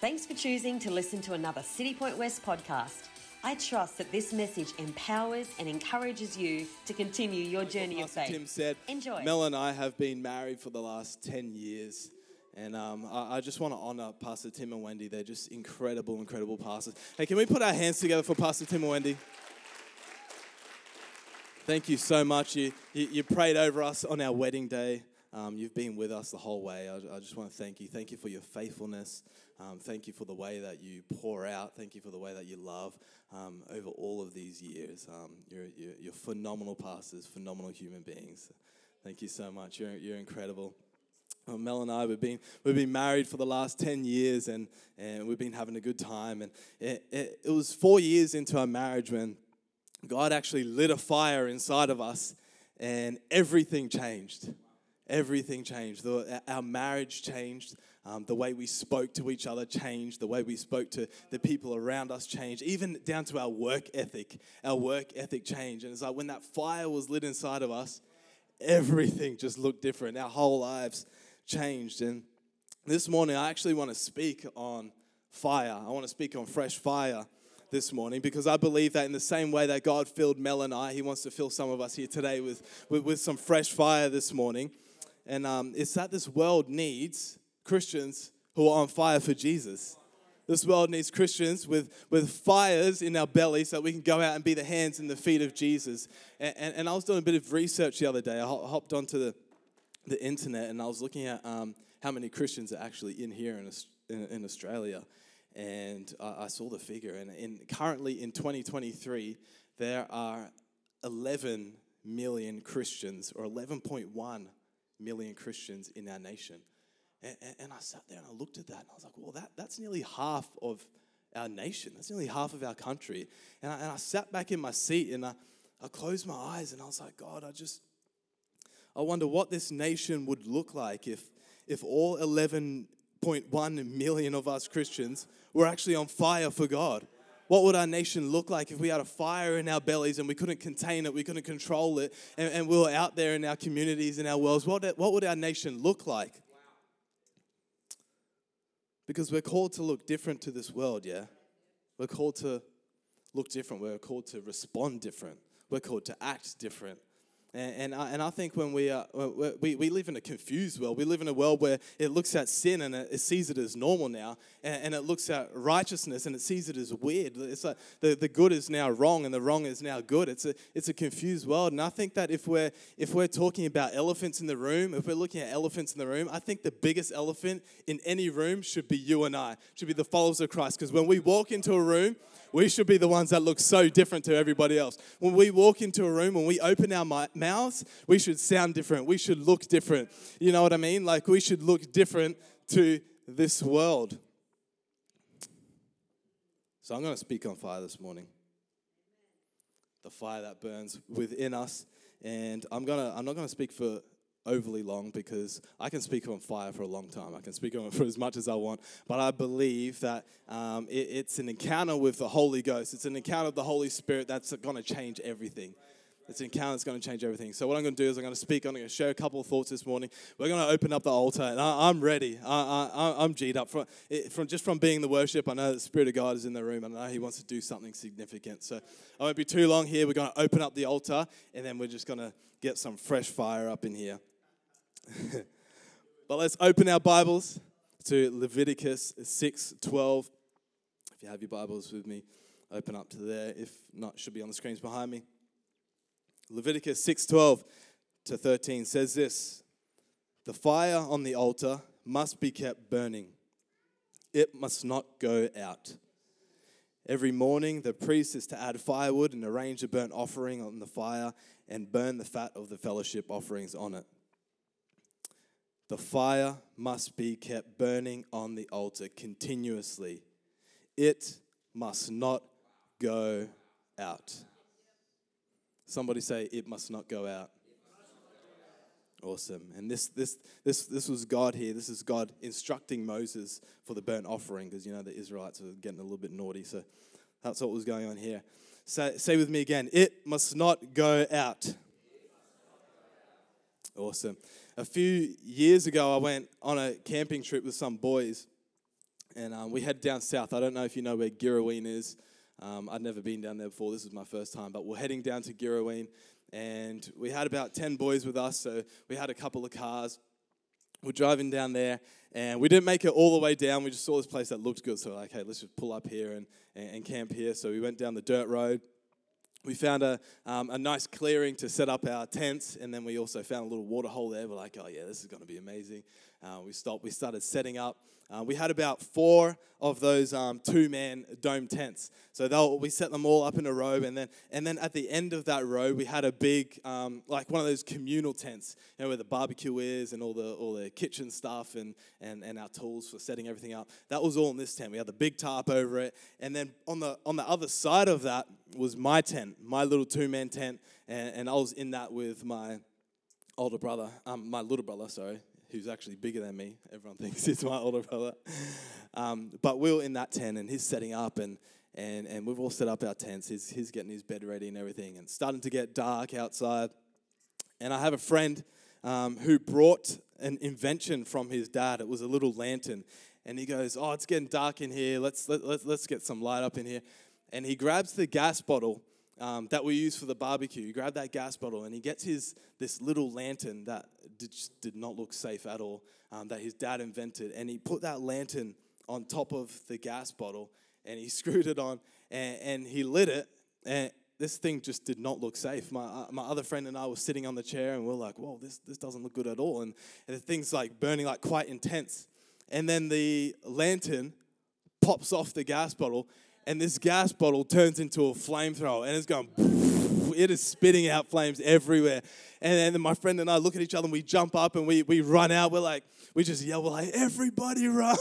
Thanks for choosing to listen to another Citipointe West podcast. I trust that this message empowers and encourages you to continue your journey of faith. Tim said, enjoy. Mel and I have been married for the last 10 years. And I just want to honor Pastor Tim and Wendy. They're just incredible, incredible pastors. Hey, can we put our hands together for Pastor Tim and Wendy? Thank you so much. You prayed over us on our wedding day. You've been with us the whole way. I just want to thank you. Thank you for your faithfulness. Thank you for the way that you pour out. Thank you for the way that you love over all of these years. You're phenomenal pastors, phenomenal human beings. Thank you so much. You're incredible. Mel and I, we've been married for the last 10 years, and we've been having a good time. And it was 4 years into our marriage when God actually lit a fire inside of us, and everything changed. Everything changed. Our marriage changed. The way we spoke to each other changed. The way we spoke to the people around us changed. Even down to our work ethic. Our work ethic changed. And it's like when that fire was lit inside of us, everything just looked different. Our whole lives changed. And this morning, I actually want to speak on fire. I want to speak on fresh fire this morning, because I believe that in the same way that God filled Mel and I, He wants to fill some of us here today with some fresh fire this morning. And it's that this world needs Christians who are on fire for Jesus. This world needs Christians with fires in our bellies so that we can go out and be the hands and the feet of Jesus. And I was doing a bit of research the other day. I hopped onto the internet and I was looking at how many Christians are actually in here in Australia. And I saw the figure. And currently in 2023, there are 11 million Christians, or 11.1 million Christians in our nation. And I sat there and I looked at that and I was like, well, that's nearly half of our nation. That's nearly half of our country. And I sat back in my seat and I closed my eyes and I was like, God, I wonder what this nation would look like if all 11.1 million of us Christians were actually on fire for God. What would our nation look like if we had a fire in our bellies and we couldn't contain it, we couldn't control it, and we were out there in our communities, in our worlds? What would our nation look like? Wow. Because we're called to look different to this world, yeah? We're called to look different. We're called to respond different. We're called to act different. And I think when we live in a confused world. We live in a world where it looks at sin and it sees it as normal now, and it looks at righteousness and it sees it as weird. It's like the good is now wrong and the wrong is now good. It's a confused world, and I think that if we're talking about elephants in the room, if we're looking at elephants in the room, I think the biggest elephant in any room should be you and I, should be the followers of Christ, because when we walk into a room, we should be the ones that look so different to everybody else. When we walk into a room, when we open our mouths, we should sound different. We should look different. You know what I mean? Like, we should look different to this world. So I'm going to speak on fire this morning. The fire that burns within us. And I'm not going to speak for overly long, because I can speak on fire for a long time. I can speak on it for as much as I want, but I believe that it's an encounter with the Holy Ghost. It's an encounter of the Holy Spirit that's going to change everything. It's an encounter that's going to change everything. So what I'm going to do is I'm going to speak. I'm going to share a couple of thoughts this morning. We're going to open up the altar, and I'm ready. I'm G'd up from being the worship. I know the Spirit of God is in the room. I know He wants to do something significant. So I won't be too long here. We're going to open up the altar, and then we're just going to get some fresh fire up in here. But let's open our Bibles to Leviticus 6:12. If you have your Bibles with me, open up to there. If not, it should be on the screens behind me. Leviticus 6:12 to 13 says this: the fire on the altar must be kept burning. It must not go out. Every morning, the priest is to add firewood and arrange a burnt offering on the fire and burn the fat of the fellowship offerings on it. The fire must be kept burning on the altar continuously. It must not go out. Somebody say, it must not go out. Awesome. And this was God here. This is God instructing Moses for the burnt offering, because, you know, the Israelites are getting a little bit naughty. So that's what was going on here. So say with me again, it must not go out. Awesome. A few years ago, I went on a camping trip with some boys, and we head down south. I don't know if you know where Girraween is. I'd never been down there before. This is my first time, but we're heading down to Girraween, and we had about 10 boys with us, so we had a couple of cars. We're driving down there, and we didn't make it all the way down. We just saw this place that looked good, so we're like, hey, let's just pull up here and camp here. So we went down the dirt road. We found a nice clearing to set up our tents, and then we also found a little water hole there. We're like, oh, yeah, this is going to be amazing. We stopped. We started setting up. We had about 4 of those two-man dome tents. So we set them all up in a row, and then at the end of that row, we had a big, like one of those communal tents, you know, where the barbecue is and all the kitchen stuff and our tools for setting everything up. That was all in this tent. We had the big tarp over it, and then on the other side of that was my tent, my little two-man tent, and I was in that with my little brother, sorry, who's actually bigger than me. Everyone thinks he's my older brother. But we're in that tent, and he's setting up, and we've all set up our tents. He's getting his bed ready and everything, and it's starting to get dark outside. And I have a friend who brought an invention from his dad. It was a little lantern. And he goes, oh, it's getting dark in here. Let's get some light up in here. And he grabs the gas bottle that we use for the barbecue. He grabbed that gas bottle, and he gets this little lantern that did not look safe at all, that his dad invented, and he put that lantern on top of the gas bottle, and he screwed it on, and he lit it, and this thing just did not look safe. My other friend and I were sitting on the chair, and we're like, whoa, this doesn't look good at all, and the thing's like burning like quite intense, and then the lantern pops off the gas bottle. And this gas bottle turns into a flamethrower, and it's going, it is spitting out flames everywhere. And then my friend and I look at each other, and we jump up, and we run out. We just yell, we're like, everybody run.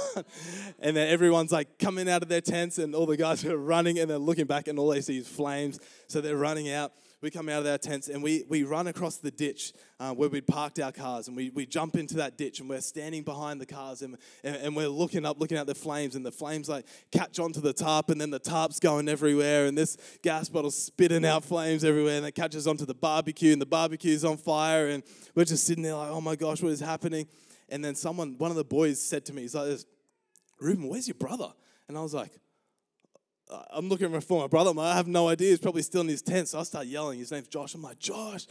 And then everyone's like coming out of their tents, and all the guys are running, and they're looking back, and all they see is flames. So they're running out. We come out of our tents, and we run across the ditch where we parked our cars, and we jump into that ditch, and we're standing behind the cars, and we're looking at the flames, and the flames like catch onto the tarp, and then the tarp's going everywhere, and this gas bottle's spitting out flames everywhere, and it catches onto the barbecue, and the barbecue's on fire, and we're just sitting there like, oh my gosh, what is happening? And then one of the boys said to me, he's like, Reuben, where's your brother? And I was like, I'm looking for my brother. I have no idea. He's probably still in his tent. So I start yelling. His name's Josh. I'm like, Josh.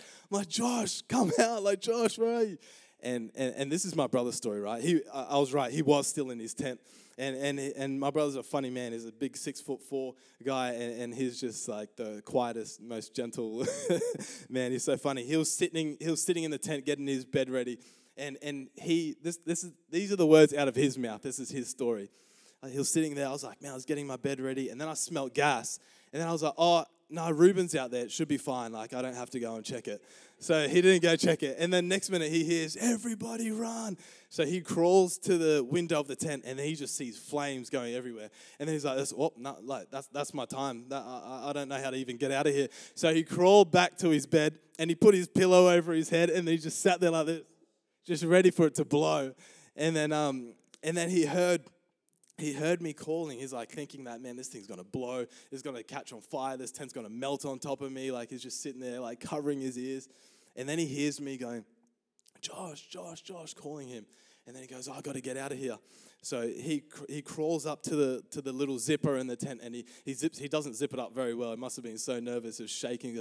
Josh, come out. Josh, where are you? And this is my brother's story, right? I was right. He was still in his tent. And my brother's a funny man. He's a big 6'4" guy, and he's just like the quietest, most gentle man. He's so funny. He was sitting in the tent, getting his bed ready, and these are the words out of his mouth. This is his story. He was sitting there. I was like, man, I was getting my bed ready. And then I smelled gas. And then I was like, oh, no, Reuben's out there. It should be fine. I don't have to go and check it. So he didn't go check it. And then next minute he hears, everybody run. So he crawls to the window of the tent, and he just sees flames going everywhere. And then he's like, that's my time. I don't know how to even get out of here. So he crawled back to his bed, and he put his pillow over his head, and he just sat there like this, just ready for it to blow. And then he heard me calling. He's like thinking that, man, this thing's going to blow. It's going to catch on fire. This tent's going to melt on top of me. He's just sitting there covering his ears. And then he hears me going, Josh, calling him. And then he goes, I got to get out of here. So he crawls up to the little zipper in the tent, and he zips. He doesn't zip it up very well. It must have been so nervous, it was shaking,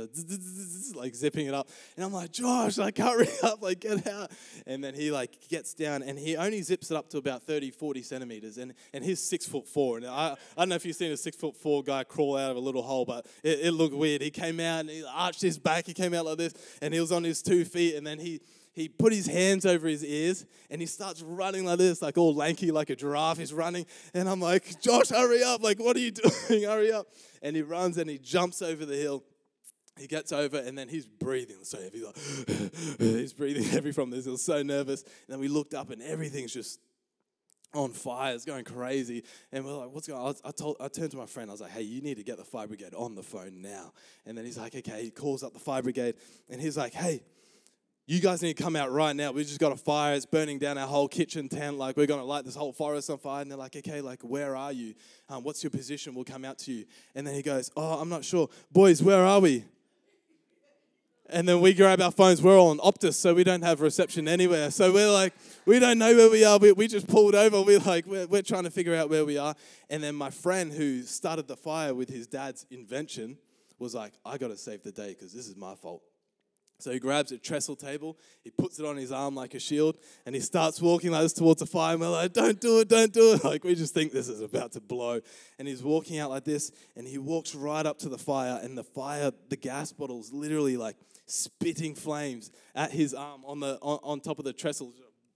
zipping it up. And I'm like, Josh, hurry up, get out. And then he gets down, and he only zips it up to about 30, 40 centimeters. And he's 6'4", and I don't know if you've seen a 6'4" guy crawl out of a little hole, but it looked weird. He came out, and he arched his back. He came out like this, and he was on his 2 feet, and then he put his hands over his ears, and he starts running like this, all lanky, like a giraffe. He's running, and I'm like, Josh, hurry up. What are you doing? Hurry up. And he runs, and he jumps over the hill. He gets over, and then he's breathing so heavy. He's breathing heavy from this. He was so nervous. And then we looked up, and everything's just on fire. It's going crazy. And we're like, what's going on? I turned to my friend. I was like, hey, you need to get the fire brigade on the phone now. And then he's like, okay. He calls up the fire brigade, and he's like, hey, you guys need to come out right now. We just got a fire. It's burning down our whole kitchen tent. We're going to light this whole forest on fire. And they're like, okay, where are you? What's your position? We'll come out to you. And then he goes, oh, I'm not sure. Boys, where are we? And then we grab our phones. We're all on Optus, so we don't have reception anywhere. So we're like, we don't know where we are. We just pulled over. We're trying to figure out where we are. And then my friend who started the fire with his dad's invention was like, I got to save the day because this is my fault. So he grabs a trestle table, he puts it on his arm like a shield, and he starts walking like this towards the fire, and we're like, don't do it. Like, we just think this is about to blow. And he's walking out like this, and he walks right up to the fire, and the gas bottle's literally like spitting flames at his arm on top of the trestle,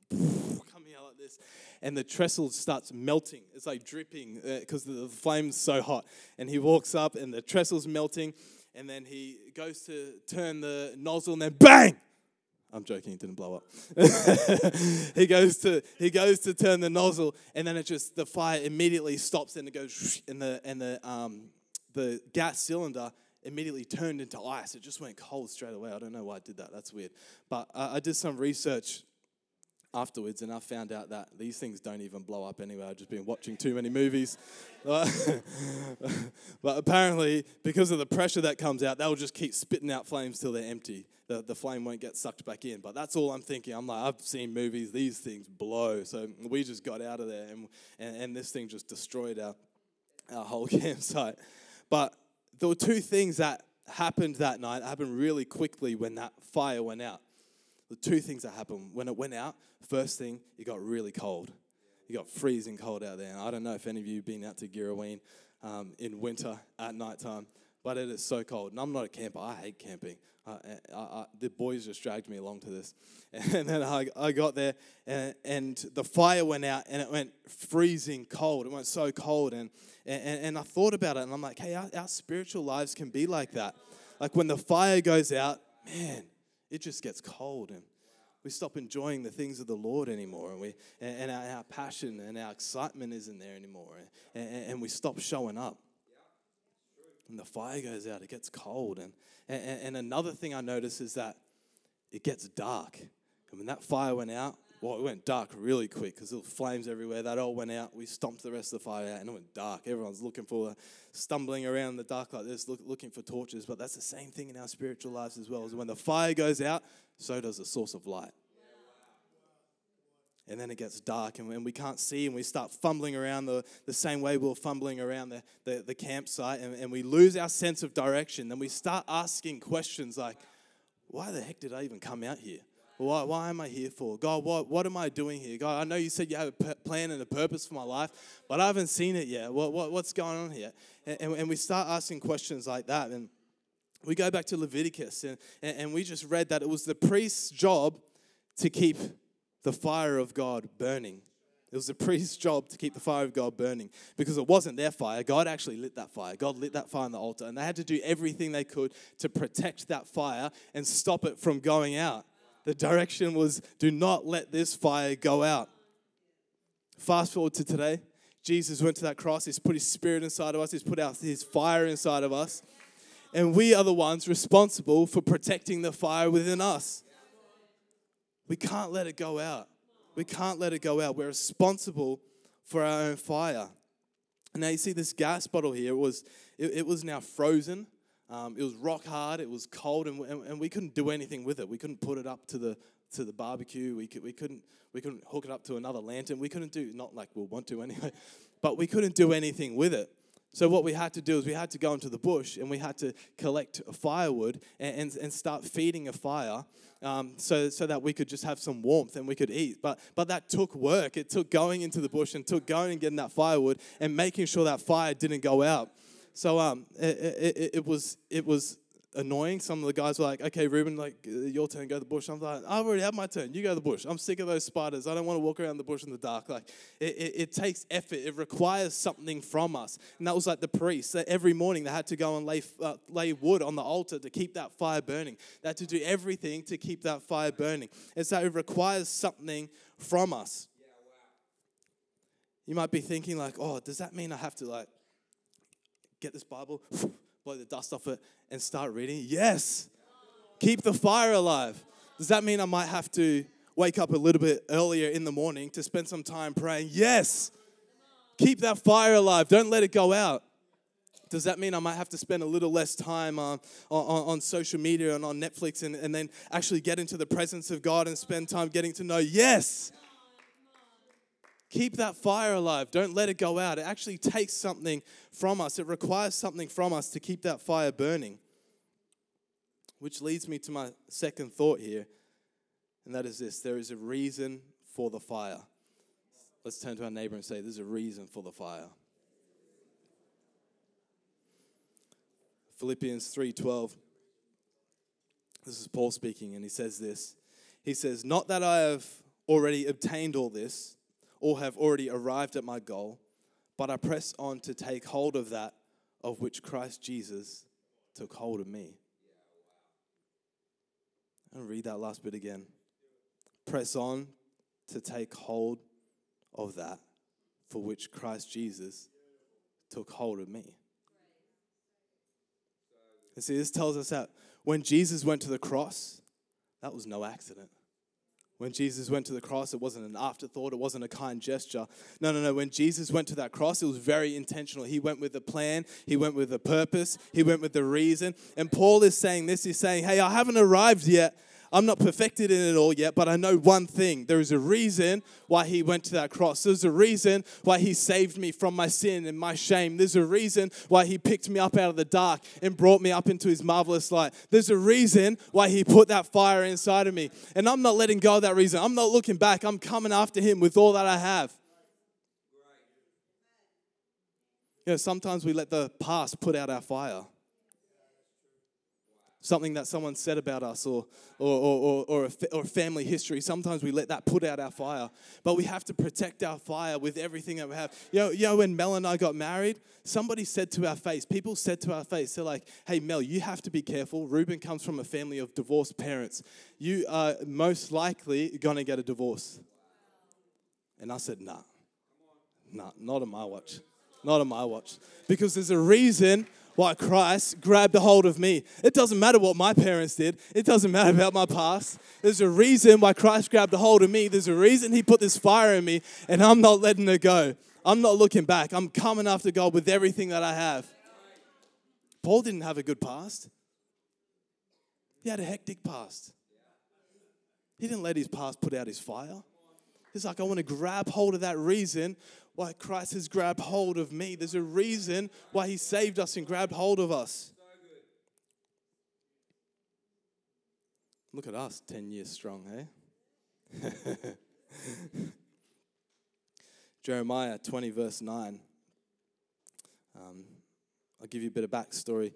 coming out like this. And the trestle starts melting. It's like dripping because the flame's so hot. And he walks up, and the trestle's melting. And then he goes to turn the nozzle, and then bang! I'm joking, it didn't blow up. He goes to turn the nozzle, and then the fire immediately stops, and it goes, and the gas cylinder immediately turned into ice. It just went cold straight away. I don't know why I did that. That's weird. But I did some research afterwards, and I found out that these things don't even blow up anyway. I've just been watching too many movies. But apparently, because of the pressure that comes out, they'll just keep spitting out flames till they're empty. The flame won't get sucked back in. But that's all I'm thinking. I'm like, I've seen movies. These things blow. So we just got out of there, and this thing just destroyed our whole campsite. But there were two things that happened that night. It happened really quickly when that fire went out. The two things that happened. When it went out, first thing, it got really cold. It got freezing cold out there. And I don't know if any of you have been out to Girraween in winter at nighttime, but it is so cold. And I'm not a camper. I hate camping. The boys just dragged me along to this. And then I got there, and the fire went out, and it went freezing cold. It went so cold. And I thought about it, and I'm like, hey, our spiritual lives can be like that. Like when the fire goes out, man, it just gets cold, and we stop enjoying the things of the Lord anymore, and our passion and our excitement isn't there anymore, and we stop showing up. And the fire goes out, it gets cold, and another thing I notice is that it gets dark. And when that fire went out, well, it went dark really quick because there were flames everywhere. That all went out. We stomped the rest of the fire out, and it went dark. Everyone's stumbling around in the dark like this, looking for torches. But that's the same thing in our spiritual lives as well. Is when the fire goes out, so does the source of light. And then it gets dark, and we can't see, and we start fumbling around the same way we were fumbling around the campsite, and we lose our sense of direction. Then we start asking questions like, why the heck did I even come out here? Why am I here for? God, what am I doing here? God, I know you said you have a plan and a purpose for my life, but I haven't seen it yet. What's going on here? And we start asking questions like that. And we go back to Leviticus, and we just read that it was the priest's job to keep the fire of God burning. It was the priest's job to keep the fire of God burning because it wasn't their fire. God actually lit that fire. God lit that fire on the altar, and they had to do everything they could to protect that fire and stop it from going out. The direction was, do not let this fire go out. Fast forward to today. Jesus went to that cross. He's put his spirit inside of us. He's put out his fire inside of us. And we are the ones responsible for protecting the fire within us. We can't let it go out. We can't let it go out. We're responsible for our own fire. And now you see this gas bottle here. It was now frozen. It was rock hard. It was cold, and we couldn't do anything with it. We couldn't put it up to the barbecue. We couldn't hook it up to another lantern. We couldn't do, not like we'll want to anyway, but we couldn't do anything with it. So what we had to do is we had to go into the bush, and we had to collect firewood and start feeding a fire so that we could just have some warmth and we could eat. But that took work. It took going into the bush and took going and getting that firewood and making sure that fire didn't go out. So it was annoying. Some of the guys were like, okay, Ruben, like, your turn, go to the bush. I'm like, I've already had my turn. You go to the bush. I'm sick of those spiders. I don't want to walk around the bush in the dark. Like, it takes effort. It requires something from us. And that was like the priests. Every morning they had to go and lay wood on the altar to keep that fire burning. They had to do everything to keep that fire burning. And so it requires something from us. You might be thinking like, oh, does that mean I have to like, get this Bible, blow the dust off it, and start reading? Yes. Keep the fire alive. Does that mean I might have to wake up a little bit earlier in the morning to spend some time praying? Yes. Keep that fire alive. Don't let it go out. does that mean I might have to spend a little less time on social media and on Netflix and then actually get into the presence of God and spend time getting to know? Yes! Keep that fire alive. Don't let it go out. It actually takes something from us. It requires something from us to keep that fire burning. Which leads me to my second thought here, and that is this. There is a reason for the fire. Let's turn to our neighbor and say, there's a reason for the fire. Philippians 3:12. This is Paul speaking, and he says this. He says, not that I have already obtained all this, or have already arrived at my goal, but I press on to take hold of that of which Christ Jesus took hold of me. And read that last bit again. Press on to take hold of that for which Christ Jesus took hold of me. And see, this tells us that when Jesus went to the cross, that was no accident. When Jesus went to the cross, it wasn't an afterthought. It wasn't a kind gesture. No. When Jesus went to that cross, it was very intentional. He went with a plan. He went with a purpose. He went with a reason. And Paul is saying this. He's saying, hey, I haven't arrived yet. I'm not perfected in it all yet, but I know one thing. There is a reason why he went to that cross. There's a reason why he saved me from my sin and my shame. There's a reason why he picked me up out of the dark and brought me up into his marvelous light. There's a reason why he put that fire inside of me. And I'm not letting go of that reason. I'm not looking back. I'm coming after him with all that I have. You know, sometimes we let the past put out our fire. Something that someone said about us or family history. Sometimes we let that put out our fire. But we have to protect our fire with everything that we have. You know, when Mel and I got married, somebody said to our face, people said to our face, they're like, hey, Mel, you have to be careful. Reuben comes from a family of divorced parents. You are most likely going to get a divorce. And I said, nah, not on my watch. Not on my watch. Because there's a reason why Christ grabbed a hold of me. It doesn't matter what my parents did. It doesn't matter about my past. There's a reason why Christ grabbed a hold of me. There's a reason he put this fire in me, and I'm not letting it go. I'm not looking back. I'm coming after God with everything that I have. Paul didn't have a good past. He had a hectic past. He didn't let his past put out his fire. He's like, I want to grab hold of that reason why Christ has grabbed hold of me. There's a reason why he saved us and grabbed hold of us. Look at us, 10 years strong, eh? Jeremiah 20, verse 9. I'll give you a bit of backstory.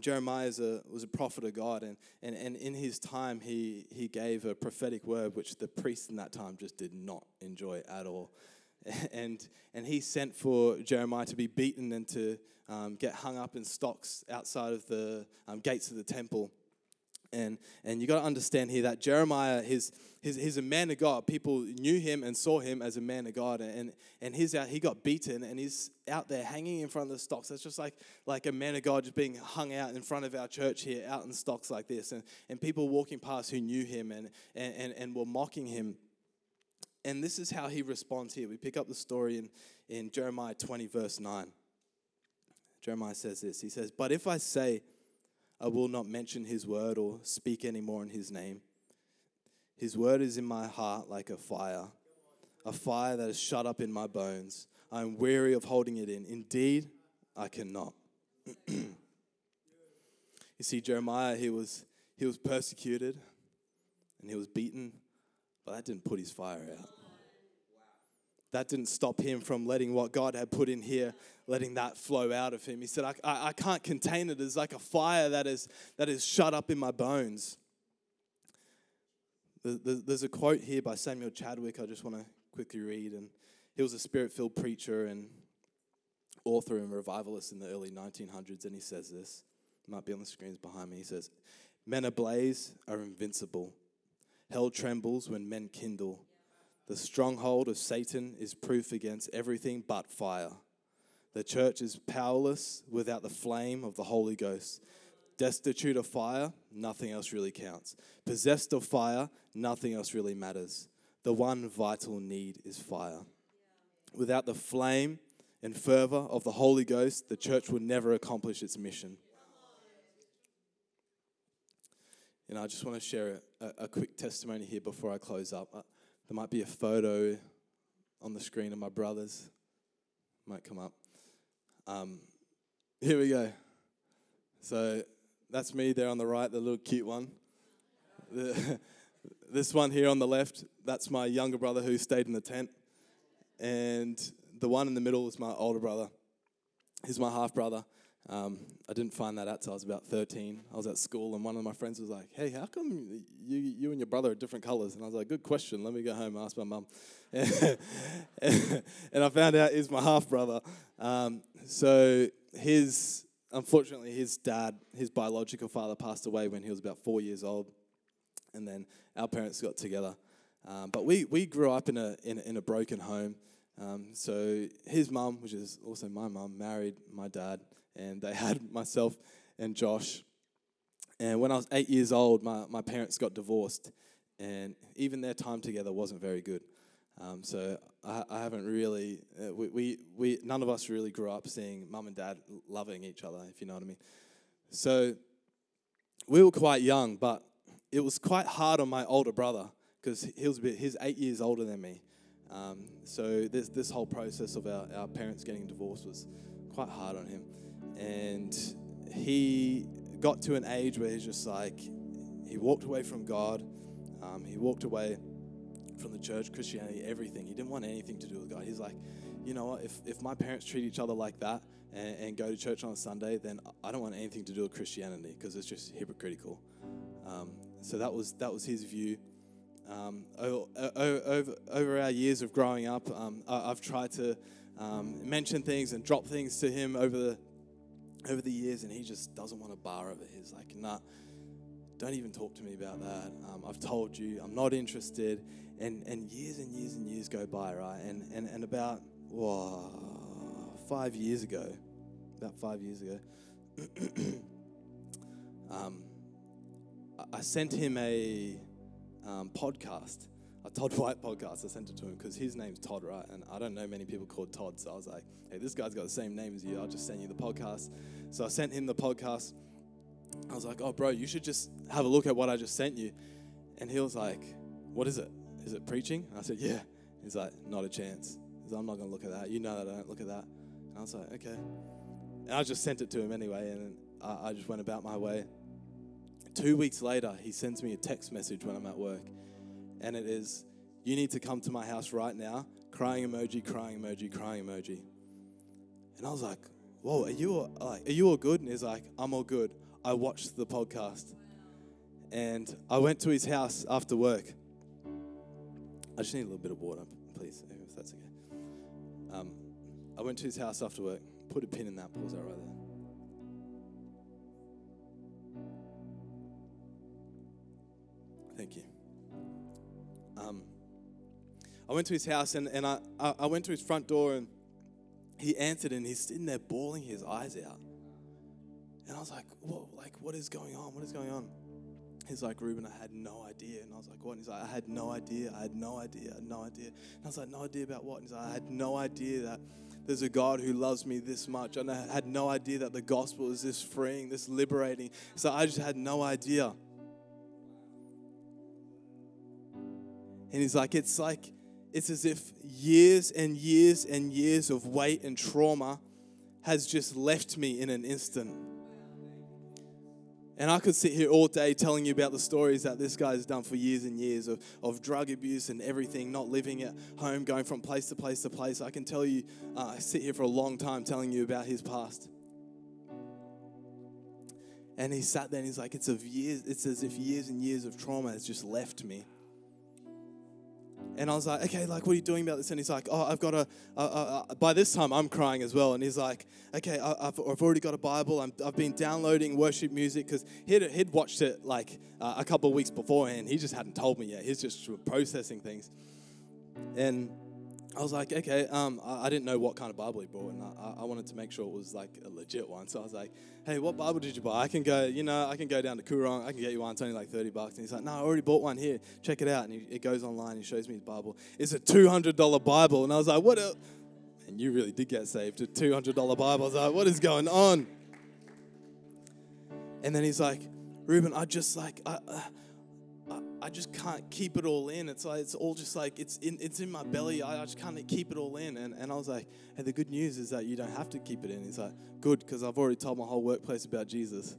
Jeremiah was a prophet of God, and in his time, he gave a prophetic word, which the priests in that time just did not enjoy at all. And he sent for Jeremiah to be beaten and to get hung up in stocks outside of the gates of the temple. And you got to understand here that Jeremiah, he's a man of God. People knew him and saw him as a man of God. And he got beaten and he's out there hanging in front of the stocks. That's just like a man of God just being hung out in front of our church here, out in stocks like this. And people walking past who knew him and were mocking him. And this is how he responds here. We pick up the story in Jeremiah 20, verse 9. Jeremiah says this. He says, but if I say I will not mention his word or speak any more in his name, his word is in my heart like a fire that is shut up in my bones. I am weary of holding it in. Indeed, I cannot. You see, Jeremiah, he was persecuted and he was beaten. But that didn't put his fire out. That didn't stop him from letting what God had put in here, letting that flow out of him. He said, I can't contain it. It's like a fire that is shut up in my bones. There's a quote here by Samuel Chadwick I just want to quickly read. And he was a spirit-filled preacher and author and revivalist in the early 1900s. And he says this. It might be on the screens behind me. He says, men ablaze are invincible. Hell trembles when men kindle. The stronghold of Satan is proof against everything but fire. The church is powerless without the flame of the Holy Ghost. Destitute of fire, nothing else really counts. Possessed of fire, nothing else really matters. The one vital need is fire. Without the flame and fervor of the Holy Ghost, the church will never accomplish its mission. And I just want to share a quick testimony here before I close up. There might be a photo on the screen of my brothers. Might come up. Here we go. So that's me there on the right, the little cute one. This one here on the left, that's my younger brother who stayed in the tent. And the one in the middle is my older brother. He's my half-brother. I didn't find that out until I was about 13. I was at school and one of my friends was like, hey, how come you and your brother are different colours? And I was like, good question. Let me go home and ask my mum. And I found out he's my half-brother. So unfortunately, his dad, his biological father, passed away when he was about 4 years old. And then our parents got together. But we grew up in a broken home. So his mum, which is also my mum, married my dad. And they had myself and Josh. And when I was 8 years old, my parents got divorced. And even their time together wasn't very good. So I haven't really, we none of us really grew up seeing mum and dad loving each other, if you know what I mean. So we were quite young, but it was quite hard on my older brother because he's 8 years older than me. So this whole process of our parents getting divorced was quite hard on him. And he got to an age where he's just like, he walked away from God. He walked away from the church, Christianity, everything. He didn't want anything to do with God. He's like, you know what, if my parents treat each other like that and go to church on a Sunday, then I don't want anything to do with Christianity because it's just hypocritical. So that was his view. Over our years of growing up, I've tried to mention things and drop things to him over the years, and he just doesn't want a bar of it. He's like, nah, don't even talk to me about that. I've told you, I'm not interested. And years and years and years go by, right? And about 5 years ago, I sent him a podcast, a Todd White podcast. I sent it to him because his name's Todd, right? And I don't know many people called Todd, so I was like, hey, this guy's got the same name as you. I'll just send you the podcast. So I sent him the podcast. I was like, oh, bro, you should just have a look at what I just sent you. And he was like, what is it? Is it preaching? And I said, yeah. He's like, not a chance. He's like, I'm not going to look at that. You know that I don't look at that. And I was like, okay. And I just sent it to him anyway, and I just went about my way. 2 weeks later, he sends me a text message when I'm at work. And it is, you need to come to my house right now, crying emoji, crying emoji, crying emoji. And I was like, whoa, are you all good? And he's like, I'm all good. I watched the podcast. And I went to his house after work. I just need a little bit of water, please, if that's okay. I went to his house after work. Put a pin in that, pause that right there. Thank you. I went to his house and I went to his front door and he answered and he's sitting there bawling his eyes out. And I was like, whoa, like what is going on? What is going on? He's like, Ruben, I had no idea. And I was like, what? And he's like, I had no idea. And I was like, no idea about what? And he's like, I had no idea that there's a God who loves me this much. And I had no idea that the gospel is this freeing, this liberating. So I just had no idea. And he's like, it's as if years and years and years of weight and trauma has just left me in an instant. And I could sit here all day telling you about the stories that this guy has done for years and years of drug abuse and everything, not living at home, going from place to place to place. I can tell you, I sit here for a long time telling you about his past. And he sat there and he's like, it's as if years and years of trauma has just left me. And I was like, okay, like, what are you doing about this? And he's like, oh, I've got by this time I'm crying as well. And he's like, okay, I've already got a Bible. I've been downloading worship music because he'd watched it like a couple of weeks beforehand. He just hadn't told me yet. He's just processing things. And I was like, okay, I didn't know what kind of Bible he brought. And I wanted to make sure it was like a legit one. So I was like, hey, what Bible did you buy? I can go down to Coorong. I can get you one. It's only like $30. And he's like, no, I already bought one here. Check it out. And it goes online. He shows me his Bible. It's a $200 Bible. And I was like, what else? and you really did get saved to $200 Bible. I was like, what is going on? And then he's like, Reuben, I just can't keep it all in. It's like, it's all just like, it's in my belly. I just can't keep it all in. And I was like, hey, the good news is that you don't have to keep it in. He's like, good, because I've already told my whole workplace about Jesus.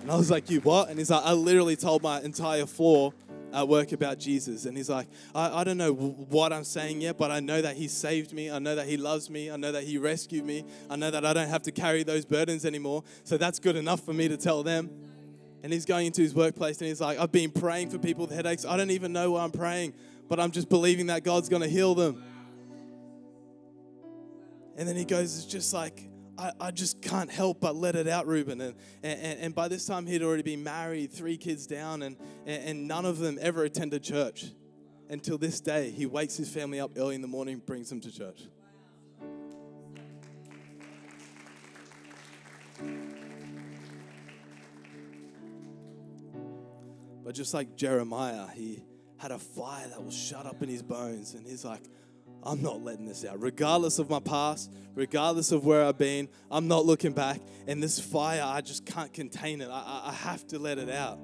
And I was like, you what? And he's like, I literally told my entire floor at work about Jesus. And he's like, I don't know what I'm saying yet, but I know that he saved me. I know that he loves me. I know that he rescued me. I know that I don't have to carry those burdens anymore. So that's good enough for me to tell them. And he's going into his workplace and he's like, I've been praying for people with headaches. I don't even know why I'm praying, but I'm just believing that God's going to heal them. And then he goes, it's just like, I just can't help but let it out, Reuben. And by this time, he'd already been married, 3 kids down, and none of them ever attended church. Until this day, he wakes his family up early in the morning, brings them to church. Wow. But just like Jeremiah, he had a fire that was shut up in his bones, and he's like, I'm not letting this out. Regardless of my past, regardless of where I've been, I'm not looking back. And this fire, I just can't contain it. I have to let it out.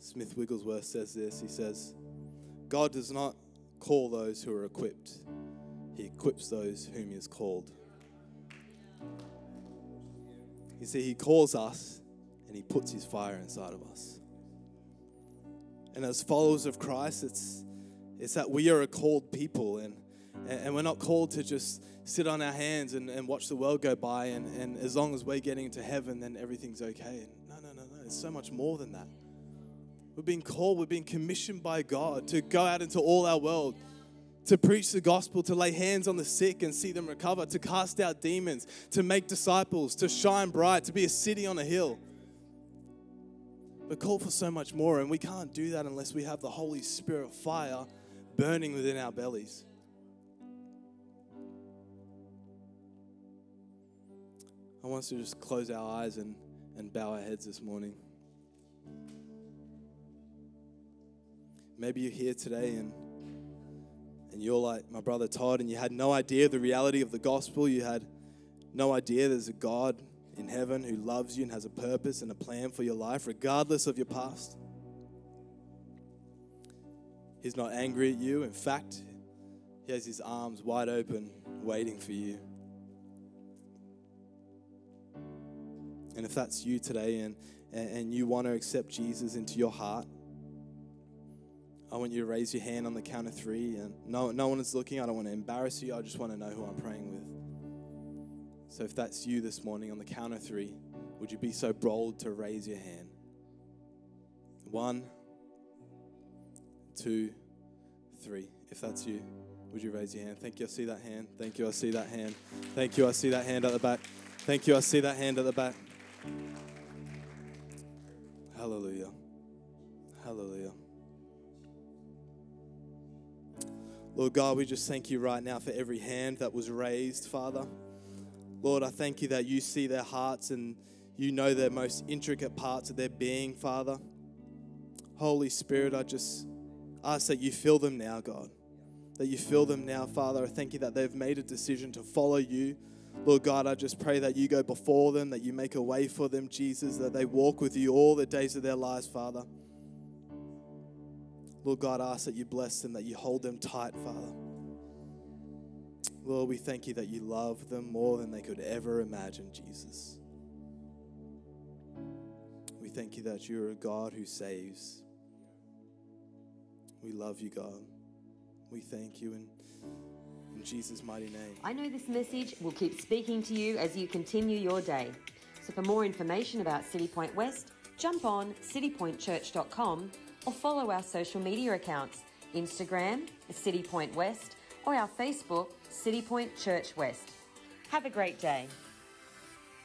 Smith Wigglesworth says this. He says, God does not call those who are equipped. He equips those whom he has called. You see, he calls us and he puts his fire inside of us. And as followers of Christ, it's that we are a called people, and we're not called to just sit on our hands and watch the world go by, and as long as we're getting to heaven, then everything's okay. No. It's so much more than that. We've been called, we've been commissioned by God to go out into all our world, to preach the gospel, to lay hands on the sick and see them recover, to cast out demons, to make disciples, to shine bright, to be a city on a hill. We're called for so much more, and we can't do that unless we have the Holy Spirit fire burning within our bellies. I want us to just close our eyes and bow our heads this morning. Maybe you're here today and you're like my brother Todd, and you had no idea the reality of the gospel. You had no idea there's a God in heaven who loves you and has a purpose and a plan for your life, regardless of your past. He's not angry at you. In fact, he has his arms wide open, waiting for you. And if that's you today and you want to accept Jesus into your heart, I want you to raise your hand on the count of 3. And no one is looking. I don't want to embarrass you. I just want to know who I'm praying with. So if that's you this morning, on the count of 3, would you be so bold to raise your hand? 1, 2, 3. If that's you, would you raise your hand? Thank you, I see that hand. Thank you, I see that hand. Thank you, I see that hand at the back. Thank you, I see that hand at the back. Hallelujah. Hallelujah. Lord God, we just thank you right now for every hand that was raised, Father. Lord, I thank you that you see their hearts and you know their most intricate parts of their being, Father. Holy Spirit, I just ask that you fill them now, God. That you fill them now, Father. I thank you that they've made a decision to follow you. Lord God, I just pray that you go before them, that you make a way for them, Jesus, that they walk with you all the days of their lives, Father. Lord God, I ask that you bless them, that you hold them tight, Father. Lord, we thank you that you love them more than they could ever imagine, Jesus. We thank you that you're a God who saves. We love you, God. We thank you in Jesus' mighty name. I know this message will keep speaking to you as you continue your day. So for more information about Citipointe West, jump on citipointechurch.com or follow our social media accounts. Instagram, Citipointe West, or our Facebook, Citipointe Church West. Have a great day.